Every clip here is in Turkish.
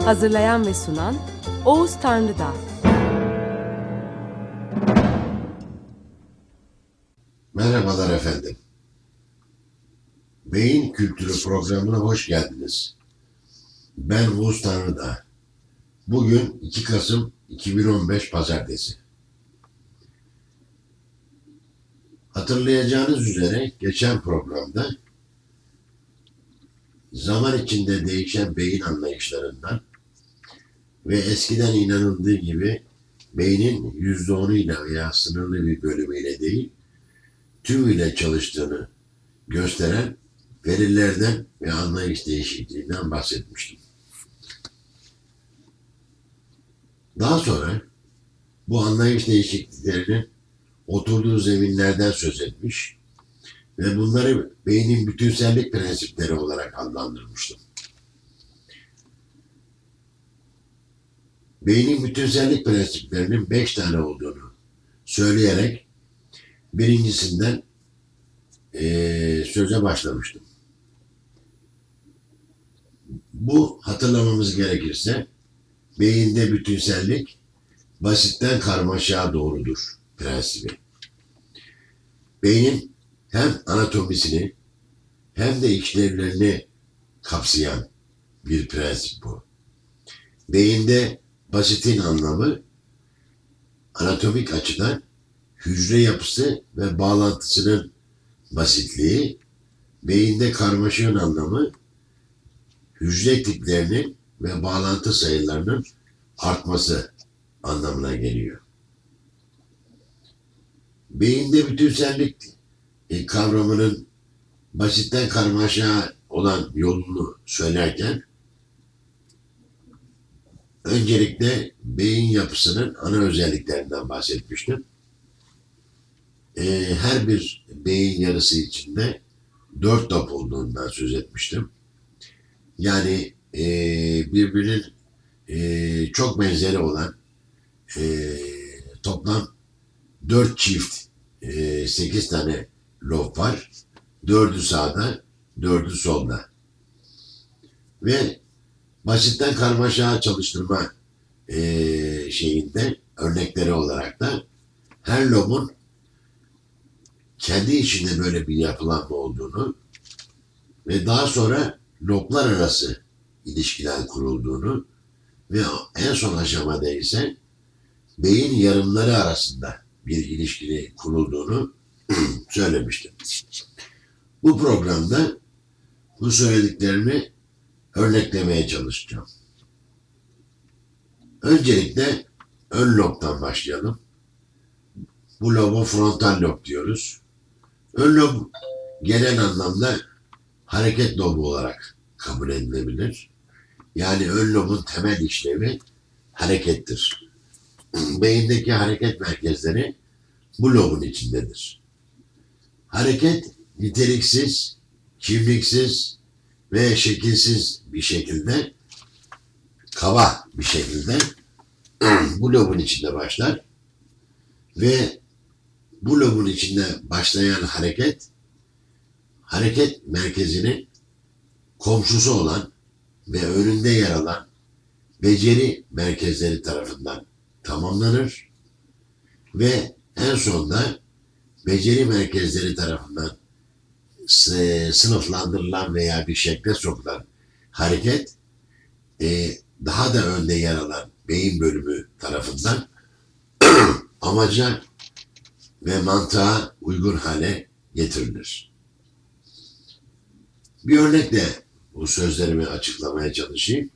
Hazırlayan ve sunan Oğuz Tanrıdağ. Merhabalar efendim. Beyin Kültürü programına hoş geldiniz. Ben Oğuz Tanrıdağ. Bugün 2 Kasım 2015 Pazartesi. Hatırlayacağınız üzere geçen programda zaman içinde değişen beyin anlayışlarından ve eskiden inanıldığı gibi beynin %10'uyla veya sınırlı bir bölümüyle değil, tümüyle çalıştığını gösteren verilerden ve anlayış değişikliğinden bahsetmiştim. Daha sonra bu anlayış değişikliklerinin oturduğu zeminlerden söz etmiş ve bunları beynin bütünsellik prensipleri olarak adlandırmıştım. Beynin bütünsellik prensiplerinin 5 tane olduğunu söyleyerek birincisinden söze başlamıştım. Bu, hatırlamamız gerekirse, beyinde bütünsellik basitten karmaşaya doğrudur prensibi. Beynin hem anatomisini hem de işlevlerini kapsayan bir prensip bu. Beyinde basitin anlamı anatomik açıdan hücre yapısı ve bağlantısının basitliği, beyinde karmaşığın anlamı hücre tiplerinin ve bağlantı sayılarının artması anlamına geliyor. Beyinde bütünsellik kavramının basitten karmaşa olan yolunu söylerken öncelikle beyin yapısının ana özelliklerinden bahsetmiştim. Her bir beyin yarısı içinde 4 top olduğundan söz etmiştim. Yani birbirinin çok benzeri olan toplam 4 çift 8 tane lob var. 4'ü sağda, 4'ü solda. Ve basitten karmaşağa çalıştırma şeyinde örnekleri olarak da her lobun kendi içinde böyle bir yapılanma olduğunu ve daha sonra loblar arası ilişkiler kurulduğunu ve en son aşamada ise beyin yarımları arasında bir ilişkili kurulduğunu söylemiştim. Bu programda bu söylediklerimi örneklemeye çalışacağım. Öncelikle ön lobdan başlayalım. Bu lobu frontal lob diyoruz. Ön lob genel anlamda hareket lobu olarak kabul edilebilir. Yani ön lobun temel işlevi harekettir. Beyindeki hareket merkezleri bu lobun içindedir. Hareket niteliksiz, kimliksiz ve şekilsiz bir şekilde, kaba bir şekilde bu lobun içinde başlar ve bu lobun içinde başlayan hareket, hareket merkezinin komşusu olan ve önünde yer alan beceri merkezleri tarafından tamamlanır ve en sonunda beceri merkezleri tarafından sınıflandırılan veya bir şekle sokulan hareket, daha da önde yer alan beyin bölümü tarafından amaca ve mantığa uygun hale getirilir. Bir örnekle bu sözlerimi açıklamaya çalışayım.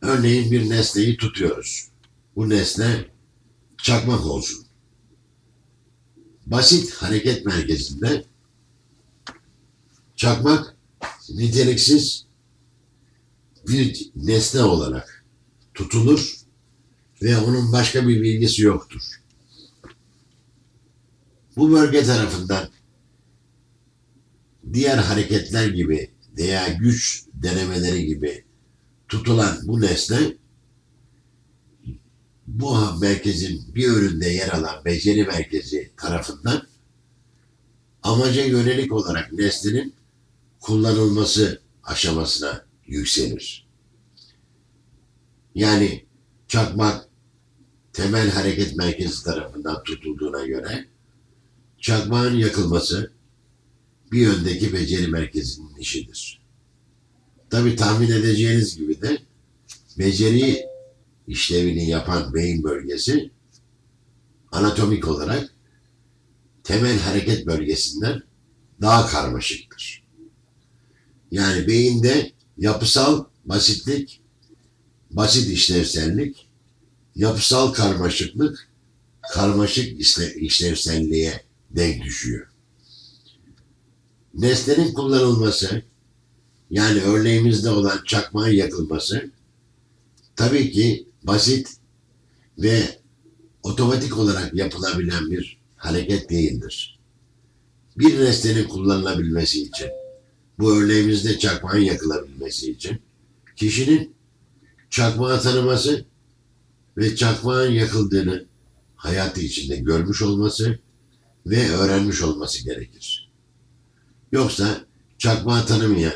Örneğin bir nesneyi tutuyoruz. Bu nesne çakmak olsun. Basit hareket merkezinde çakmak niteliksiz bir nesne olarak tutulur ve onun başka bir bilgisi yoktur. Bu bölge tarafından diğer hareketler gibi veya güç denemeleri gibi tutulan bu nesne, bu merkezin bir önünde yer alan beceri merkezi tarafından amaca yönelik olarak nesnenin kullanılması aşamasına yükselir. Yani çakmak temel hareket merkezi tarafından tutulduğuna göre çakmağın yakılması bir öndeki beceri merkezinin işidir. Tabi tahmin edeceğiniz gibi de beceri işlevini yapan beyin bölgesi anatomik olarak temel hareket bölgesinden daha karmaşıktır. Yani beyinde yapısal basitlik, basit işlevsellik, yapısal karmaşıklık, karmaşık işlevselliğe denk düşüyor. Nesnenin kullanılması, yani örneğimizde olan çakmağın yakılması, tabii ki basit ve otomatik olarak yapılabilen bir hareket değildir. Bir nesnenin kullanılabilmesi için, bu örneğimizde çakmağın yakılabilmesi için, kişinin çakmağı tanıması ve çakmağın yakıldığını hayatı içinde görmüş olması ve öğrenmiş olması gerekir. Yoksa çakmağı tanımayan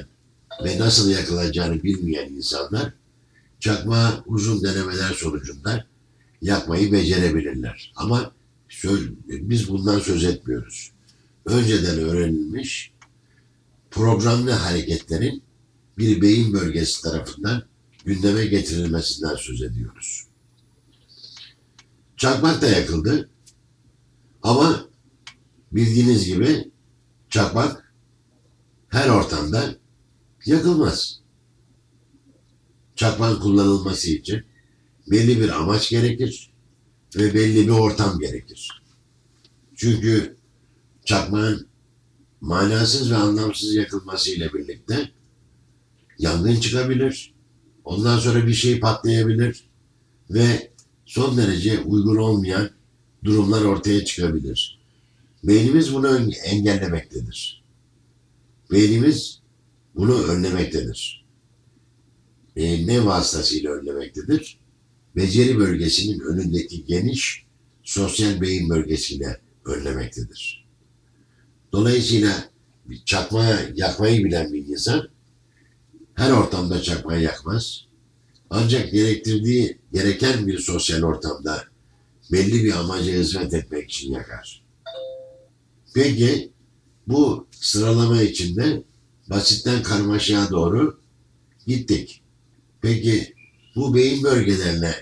ve nasıl yakılacağını bilmeyen insanlar çakmağı uzun denemeler sonucunda yakmayı becerebilirler. Ama biz bundan söz etmiyoruz. Önceden öğrenilmiş programlı hareketlerin bir beyin bölgesi tarafından gündeme getirilmesinden söz ediyoruz. Çakmak da yakıldı ama bildiğiniz gibi çakmak her ortamda yakılmaz. Çakmağın kullanılması için belli bir amaç gerekir ve belli bir ortam gerekir. Çünkü çakmağın manasız ve anlamsız yakılması ile birlikte yangın çıkabilir, ondan sonra bir şey patlayabilir ve son derece uygun olmayan durumlar ortaya çıkabilir. Beynimiz bunu engellemektedir. Beynimiz bunu önlemektedir. Ne vasıtasıyla önlemektedir? Beceri bölgesinin önündeki geniş sosyal beyin bölgesiyle önlemektedir. Dolayısıyla çakmağı yakmayı bilen bir insan her ortamda çakmağı yakmaz. Ancak gereken bir sosyal ortamda belli bir amaca hizmet etmek için yakar. Peki bu sıralama içinde basitten karmaşaya doğru gittik. Peki bu beyin bölgelerine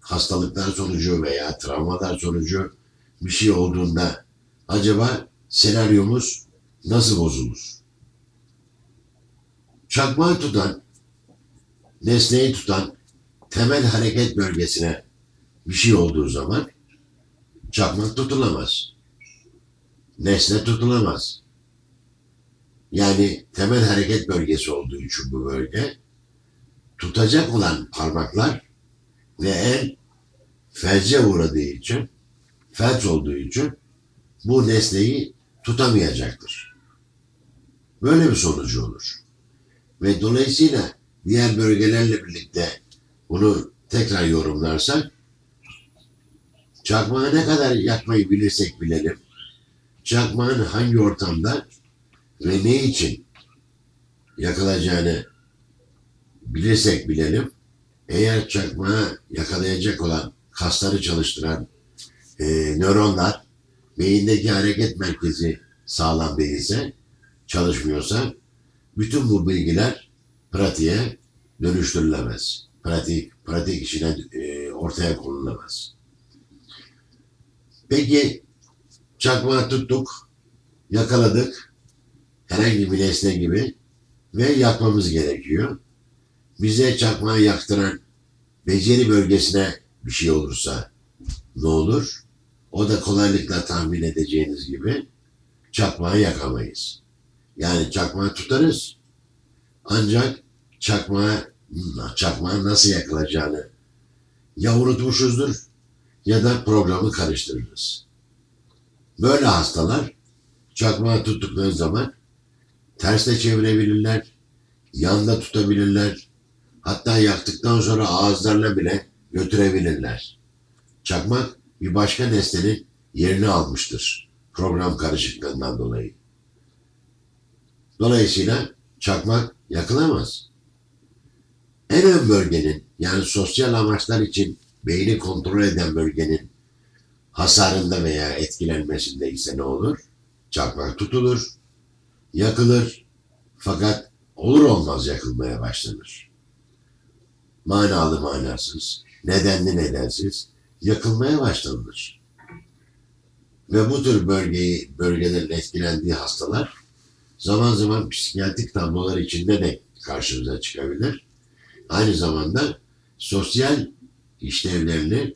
hastalıklar sonucu veya travmalar sonucu bir şey olduğunda acaba senaryomuz nasıl bozulur? Çakmağı tutan, nesneyi tutan temel hareket bölgesine bir şey olduğu zaman çakmak tutulamaz. Nesne tutulamaz. Yani temel hareket bölgesi olduğu için bu bölge, tutacak olan parmaklar ve el felce uğradığı için, felç olduğu için bu nesneyi tutamayacaktır. Böyle bir sonucu olur. Ve dolayısıyla diğer bölgelerle birlikte bunu tekrar yorumlarsak, çakmağı ne kadar yakmayı bilirsek bilelim, çakmağın hangi ortamda ve ne için yakılacağını bilirsek bilelim, eğer çakmağı yakalayacak olan kasları çalıştıran nöronlar, beyindeki hareket merkezi sağlam değilse, çalışmıyorsa, bütün bu bilgiler pratiğe dönüştürülemez. Pratik işine ortaya konulamaz. Peki çakmağı tuttuk, yakaladık, herhangi bir nesne gibi ve yakmamız gerekiyor. Bize çakmağı yaktıran beceri bölgesine bir şey olursa ne olur? O da kolaylıkla tahmin edeceğiniz gibi çakmağı yakamayız. Yani çakmağı tutarız Ancak çakmağa nasıl yakılacağını ya unutmuşuzdur ya da programı karıştırırız. Böyle hastalar çakmağı tuttukları zaman terste çevirebilirler, yanda tutabilirler, hatta yaktıktan sonra ağızlarına bile götürebilirler. Çakmak bir başka nesnenin yerini almıştır program karışıklığından dolayı. Dolayısıyla çakmak yakılamaz. En ön bölgenin, yani sosyal amaçlar için beyni kontrol eden bölgenin hasarında veya etkilenmesinde ise ne olur? Çakmak tutulur, yakılır, fakat olur olmaz yakılmaya başlanır. Manalı manasız, nedenli nedensiz yakılmaya başlanır. Ve bu tür bölgelerin etkilendiği hastalar zaman zaman psikiyatrik tablolar içinde de karşımıza çıkabilir. Aynı zamanda sosyal işlevlerini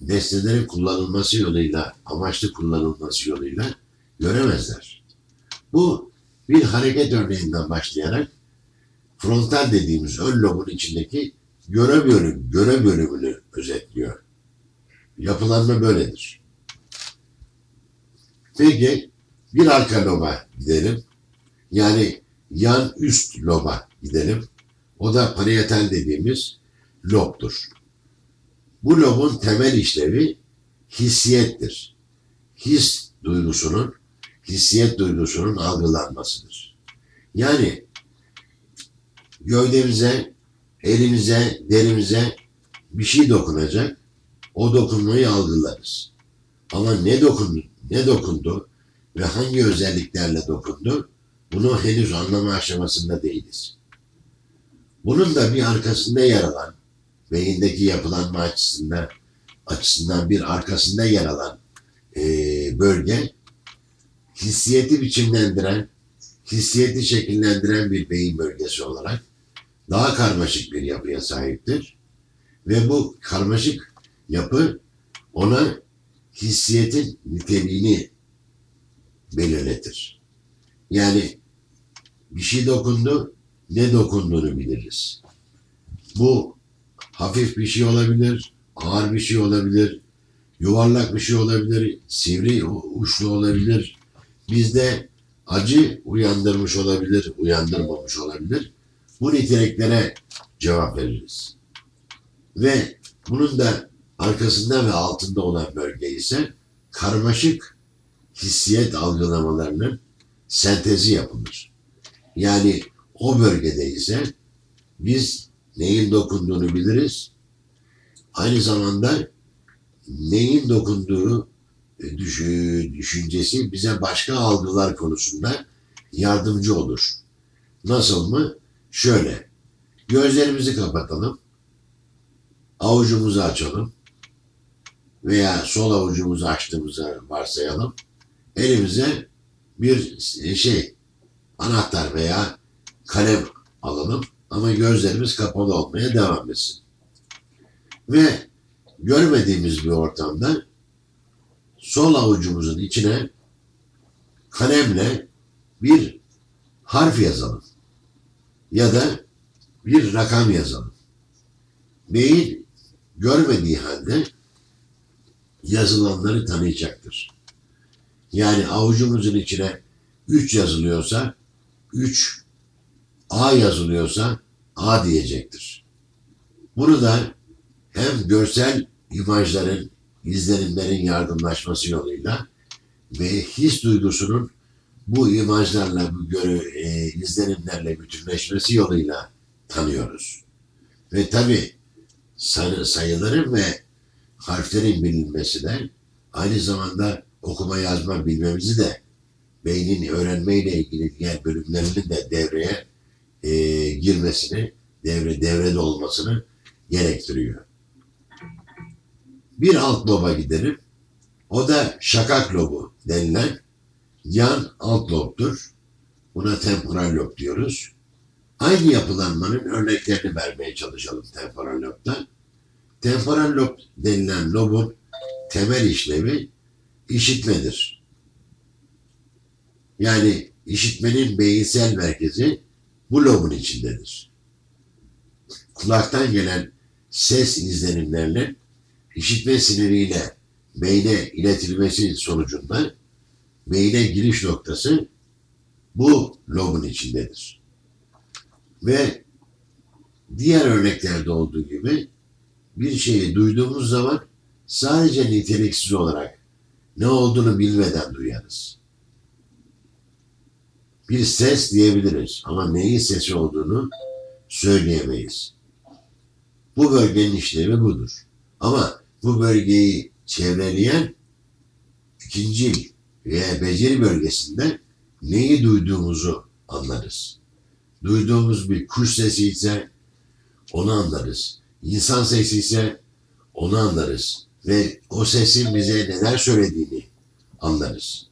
nesnelerin kullanılması yoluyla, amaçlı kullanılması yoluyla göremezler. Bu bir hareket örneğinden başlayarak frontal dediğimiz ön lobun içindeki göre bölümünü özetliyor. Yapılanma böyledir. Peki bir arka loba gidelim. Yani yan üst loba gidelim. O da parietal dediğimiz lobdur. Bu lobun temel işlevi hissiyettir. Hissiyet duygusunun algılanmasıdır. Yani gövdemize, elimize, derimize bir şey dokunacak, o dokunmayı algılarız. Ama ne dokundu ve hangi özelliklerle dokundu, bunu henüz anlama aşamasında değiliz. Bunun da bir arkasında yer alan, beyindeki yapılanma açısından bir arkasında yer alan bölge, hissiyeti biçimlendiren, hissiyeti şekillendiren bir beyin bölgesi olarak daha karmaşık bir yapıya sahiptir. Ve bu karmaşık yapı ona hissiyetin niteliğini belirletir. Yani bir şey dokundu, ne dokunduğunu biliriz. Bu hafif bir şey olabilir, ağır bir şey olabilir, yuvarlak bir şey olabilir, sivri uçlu olabilir. Bizde acı uyandırmış olabilir, uyandırmamış olabilir. Bu niteliklere cevap veririz. Ve bunun da arkasında ve altında olan bölge ise karmaşık hissiyet algılamalarının sentezi yapılır. Yani o bölgede ise biz neyin dokunduğunu biliriz. Aynı zamanda neyin dokunduğu düşüncesi bize başka algılar konusunda yardımcı olur. Nasıl mı? Şöyle, gözlerimizi kapatalım, avucumuzu açalım veya sol avucumuzu açtığımızı varsayalım. Elimize bir anahtar veya kalem alalım ama gözlerimiz kapalı olmaya devam etsin. Ve görmediğimiz bir ortamda sol avucumuzun içine kalemle bir harf yazalım ya da bir rakam yazalım. Beyin görmediği halde yazılanları tanıyacaktır. Yani avucumuzun içine 3 yazılıyorsa 3, A yazılıyorsa A diyecektir. Bunu da hem görsel imajların, izlenimlerin yardımlaşması yoluyla ve his duygusunun bu imajlarla, izlenimlerle bütünleşmesi yoluyla tanıyoruz. Ve tabii sayıların ve harflerin bilinmesi de aynı zamanda okuma yazma bilmemizi de beynin öğrenmeyle ilgili diğer bölümlerinin de devreye girmesini, devrede olmasını gerektiriyor. Bir alt loba gidelim. O da şakak lobu denilen yan alt lobdur. Buna temporal lob diyoruz. Aynı yapılanmanın örneklerini vermeye çalışalım temporal lobda. Temporal lob denilen lobun temel işlevi işitmedir. Yani işitmenin beyinsel merkezi bu lobun içindedir. Kulaktan gelen ses izlenimlerinin işitme siniriyle beyne iletilmesi sonucunda beyne giriş noktası bu lobun içindedir. Ve diğer örneklerde olduğu gibi bir şeyi duyduğumuz zaman sadece niteliksiz olarak ne olduğunu bilmeden duyarız. Bir ses diyebiliriz ama neyin sesi olduğunu söyleyemeyiz. Bu bölgenin işlevi budur. Ama bu bölgeyi çevreleyen ikinci veya beceri bölgesinde neyi duyduğumuzu anlarız. Duyduğumuz bir kuş sesi ise onu anlarız. İnsan sesi ise onu anlarız. Ve o sesin bize neler söylediğini anlarız.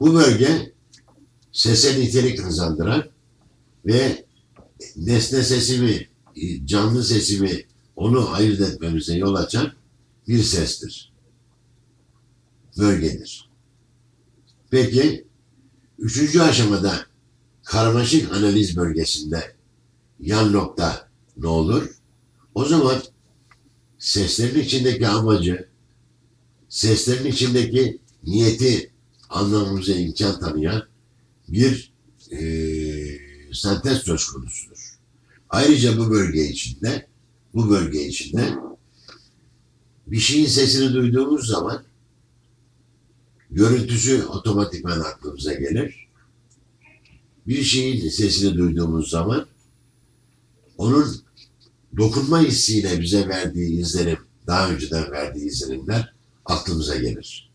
Bu bölge sese nitelik kazandıran ve nesne sesi mi, canlı sesi mi onu ayırt etmemize yol açan bir sestir. Bölgedir. Peki, üçüncü aşamada karmaşık analiz bölgesinde yan nokta ne olur? O zaman seslerin içindeki amacı, seslerin içindeki niyeti anlamamıza imkan tanıyan bir sentez söz konusudur. Ayrıca bu bölge içinde bir şeyin sesini duyduğumuz zaman görüntüsü otomatikman aklımıza gelir. Bir şeyin sesini duyduğumuz zaman onun dokunma hissiyle bize verdiği izlenim, daha önceden verdiği izlenimler aklımıza gelir.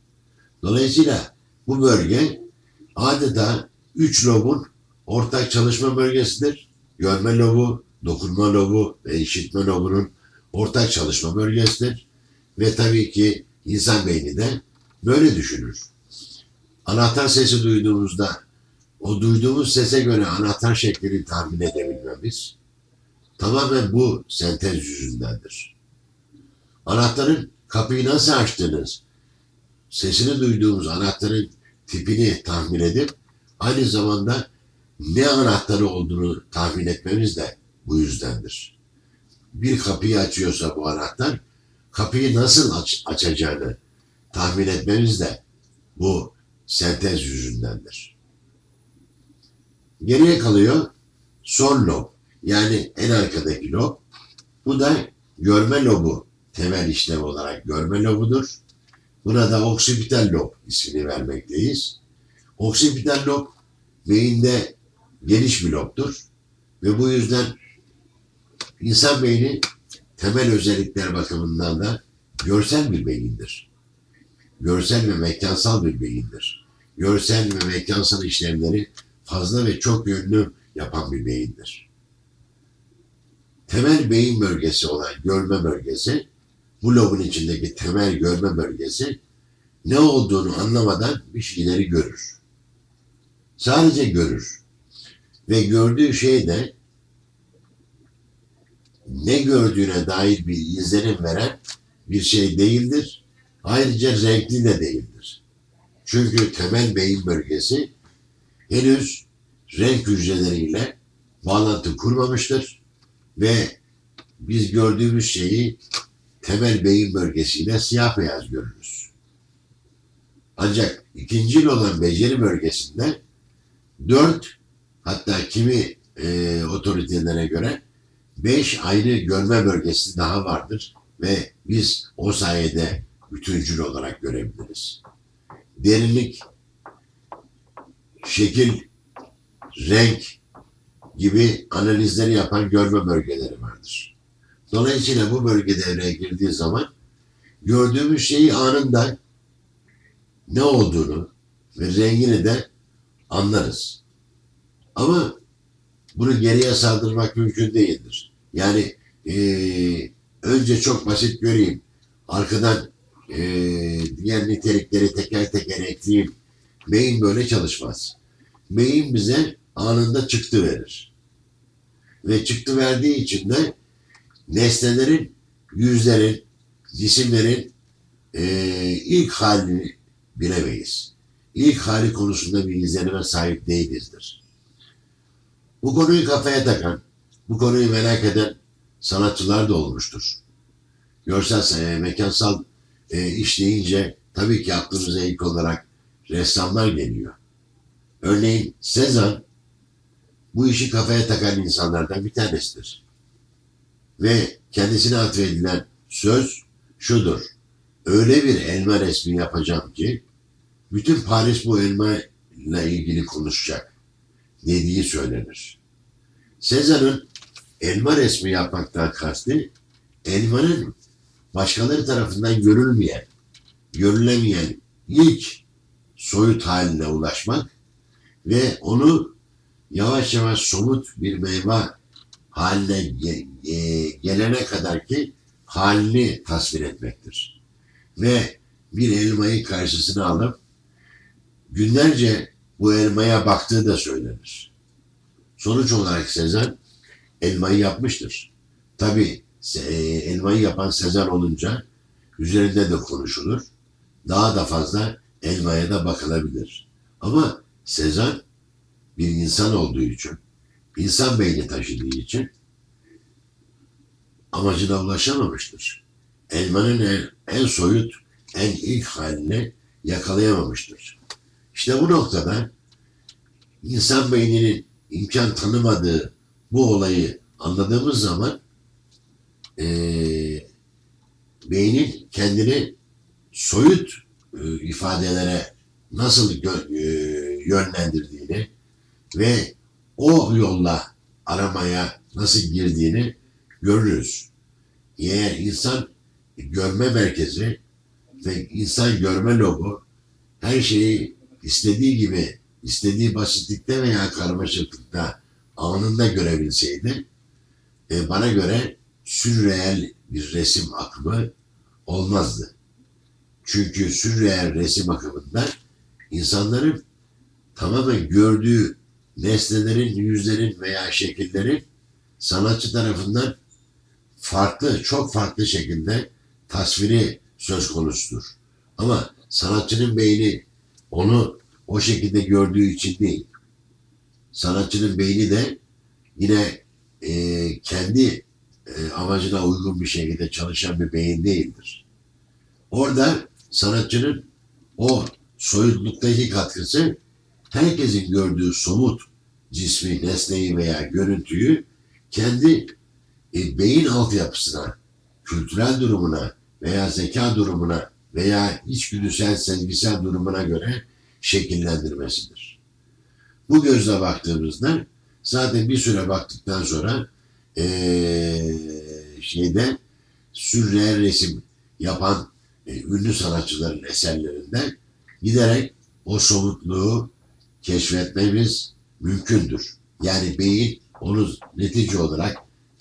Dolayısıyla bu bölge adeta üç lobun ortak çalışma bölgesidir. Görme lobu, dokunma lobu ve işitme lobunun ortak çalışma bölgesidir. Ve tabii ki insan beyni de böyle düşünür. Anahtar sesi duyduğumuzda o duyduğumuz sese göre anahtar şeklini tahmin edebilmemiz tamamen bu sentez yüzündendir. Anahtarın kapıyı nasıl açtığınız, sesini duyduğumuz anahtarın tipini tahmin edip aynı zamanda ne anahtarı olduğunu tahmin etmemiz de bu yüzdendir. Bir kapıyı açıyorsa bu anahtar, kapıyı nasıl açacağını tahmin etmemiz de bu sentez yüzündendir. Geriye kalıyor son lob. Yani en arkadaki lob. Bu da görme lobu. Temel işlem olarak görme lobudur. Buna da oksipital lob ismini vermekteyiz. Oksipital lob beyinde geniş bir lobdur. Ve bu yüzden insan beyni temel özellikler bakımından da görsel bir beyindir. Görsel ve mekansal bir beyindir. Görsel ve mekansal işlemleri fazla ve çok yönlü yapan bir beyindir. Temel beyin bölgesi olan görme bölgesi, bu lobun içindeki temel görme bölgesi ne olduğunu anlamadan bir şeyleri görür. Sadece görür. Ve gördüğü şey de ne gördüğüne dair bir izlenim veren bir şey değildir. Ayrıca renkli de değildir. Çünkü temel beyin bölgesi henüz renk hücreleriyle bağlantı kurmamıştır. Ve biz gördüğümüz şeyi temel beyin bölgesiyle siyah beyaz görürüz. Ancak ikinci olan beceri bölgesinde 4 hatta kimi otoritelere göre 5 ayrı görme bölgesi daha vardır ve biz o sayede bütüncül olarak görebiliriz. Derinlik, şekil, renk gibi analizleri yapan görme bölgeleri vardır. Dolayısıyla bu bölge devreye girdiği zaman gördüğümüz şeyi anında ne olduğunu ve rengini de anlarız. Ama bunu geriye sardırmak mümkün değildir. Yani önce çok basit göreyim, arkadan diğer nitelikleri teker teker ekleyeyim. Beyin böyle çalışmaz. Beyin bize anında çıktı verir. Ve çıktı verdiği için de nesnelerin, yüzlerin, cisimlerin ilk halini bilemeyiz. İlk hali konusunda bir izlenime sahip değilizdir. Bu konuyu kafaya takan, bu konuyu merak eden sanatçılar da olmuştur. Görsel, mekansal işleyince tabii ki aklımıza ilk olarak ressamlar geliyor. Örneğin Cézanne bu işi kafaya takan insanlardan bir tanesidir. Ve kendisine atfedilen söz şudur: öyle bir elma resmi yapacağım ki bütün Paris bu elma ile ilgili konuşacak dediği söylenir. Cézanne'ın elma resmi yapmaktan kastı, elmanın başkaları tarafından görülmeyen, görülemeyen ilk soyut haline ulaşmak ve onu yavaş yavaş somut bir meyve haline gelene kadar ki halini tasvir etmektir. Ve bir elmayı karşısına alıp günlerce bu elmaya baktığı da söylenir. Sonuç olarak Cézanne elmayı yapmıştır. Tabii elmayı yapan Cézanne olunca üzerinde de konuşulur. Daha da fazla elmaya da bakılabilir. Ama Cézanne bir insan olduğu için, insan beyni taşıdığı için amacına ulaşamamıştır. Elmanın en soyut, en ilk halini yakalayamamıştır. İşte bu noktada insan beyninin imkan tanımadığı bu olayı anladığımız zaman beynin kendini soyut ifadelere nasıl yönlendirdiğini ve o yolla aramaya nasıl girdiğini görürüz. Eğer insan görme merkezi ve insan görme lobu her şeyi istediği gibi, istediği basitlikte veya karmaşıklıkta anında görebilseydi, bana göre sürreel bir resim akımı olmazdı. Çünkü sürreel resim akımında insanların tamamen gördüğü nesnelerin, yüzlerin veya şekillerin sanatçı tarafından farklı, çok farklı şekilde tasviri söz konusudur. Ama sanatçının beyni onu o şekilde gördüğü için değil. Sanatçının beyni de yine kendi amacına uygun bir şekilde çalışan bir beyin değildir. Orada sanatçının o soyutluktaki katkısı, herkesin gördüğü somut cismi, nesneyi veya görüntüyü kendi beyin altyapısına, kültürel durumuna veya zeka durumuna veya içgüdüsel, sezgisel durumuna göre şekillendirmesidir. Bu gözle baktığımızda zaten bir süre baktıktan sonra sürreel resim yapan ünlü sanatçıların eserlerinde giderek o somutluğu keşfetmemiz mümkündür. Yani beyin onu netice olarak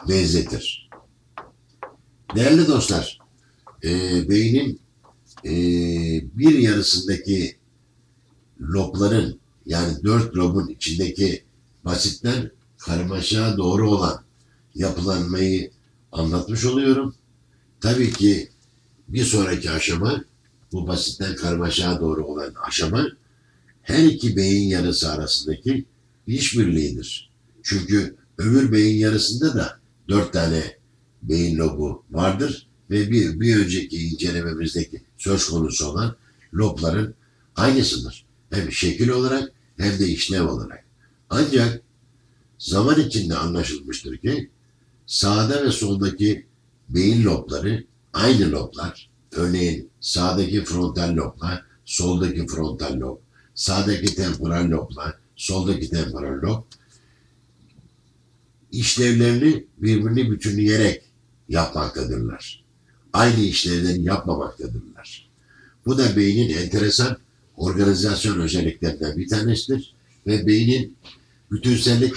benzetir. Değerli dostlar, beynin bir yarısındaki lobların, yani 4 lobun içindeki basitten karmaşığa doğru olan yapılanmayı anlatmış oluyorum. Tabii ki bir sonraki aşama, bu basitten karmaşığa doğru olan aşama, her iki beyin yarısı arasındaki işbirliğidir. Çünkü öbür beyin yarısında da 4 tane beyin lobu vardır ve bir önceki incelememizdeki söz konusu olan lobların aynısıdır. Hem şekil olarak hem de işlev olarak. Ancak zaman içinde anlaşılmıştır ki sağda ve soldaki beyin lobları aynı loblar. Örneğin sağdaki frontal lobla soldaki frontal lob, sağdaki temporal lobla soldaki temporal lob işlevlerini birbirini bütünleyerek yapmaktadırlar. Aynı işlevlerini yapmamaktadırlar. Bu da beynin enteresan organizasyon özelliklerinden bir tanesidir ve beynin bütünsellik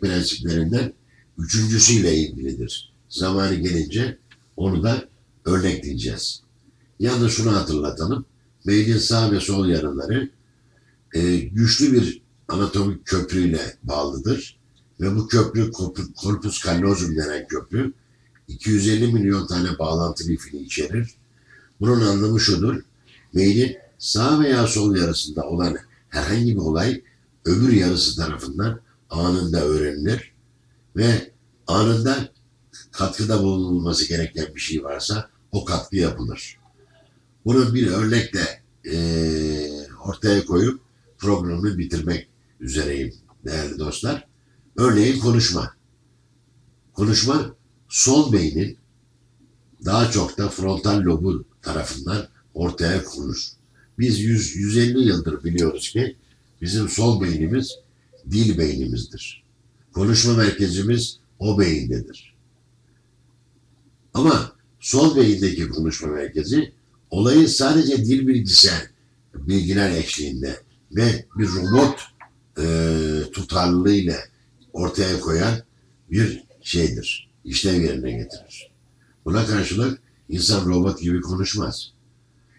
prensiplerinden üçüncüsüyle ilgilidir. Zamanı gelince onu da örnekleyeceğiz. Yalnız şunu hatırlatalım. Beynin sağ ve sol yarıları güçlü bir anatomik köprüyle bağlıdır. Ve bu köprü, corpus callosum denen köprü, 250 milyon tane bağlantı lifini içerir. Bunun anlamı şudur: beynin sağ veya sol yarısında olan herhangi bir olay öbür yarısı tarafından anında öğrenilir ve anında katkıda bulunulması gereken bir şey varsa o katkı yapılır. Bunu bir örnekle ortaya koyup programı bitirmek üzereyim değerli dostlar. Örneğin konuşma. Konuşma sol beynin daha çok da frontal lobu tarafından ortaya konur. Biz 100-150 yıldır biliyoruz ki bizim sol beynimiz dil beynimizdir. Konuşma merkezimiz o beyindedir. Ama sol beyindeki konuşma merkezi olayı sadece dil bilgiler eşliğinde ve bir robot tutarlılığıyla ortaya koyan bir şeydir. İşlev yerine getirir. Buna karşılık insan robot gibi konuşmaz.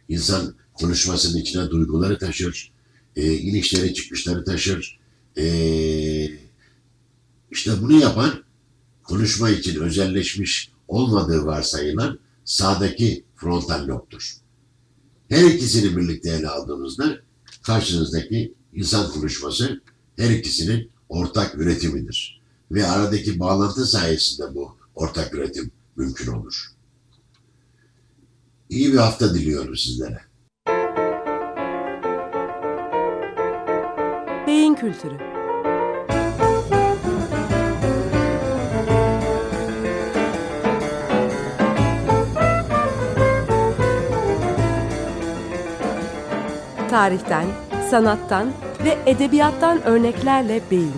İnsan konuşmasının içine duyguları taşır, inişleri çıkışları taşır. İşte bunu yapan konuşma için özelleşmiş olmadığı varsayılan sağdaki frontal lobdur. Her ikisini birlikte ele aldığımızda karşınızdaki insan konuşması her ikisinin ortak üretimidir. Ve aradaki bağlantı sayesinde bu ortak üretim mümkün olur. İyi bir hafta diliyorum sizlere. Beyin kültürü. Tarihten, sanattan ve edebiyattan örneklerle beyin.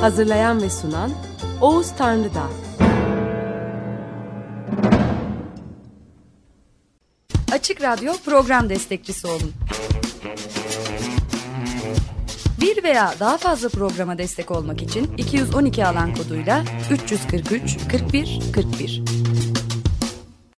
Hazırlayan ve sunan Oğuz Tanrıdağ. Açık Radyo program destekçisi olun. Bir veya daha fazla programa destek olmak için 212 alan koduyla 343 41 41.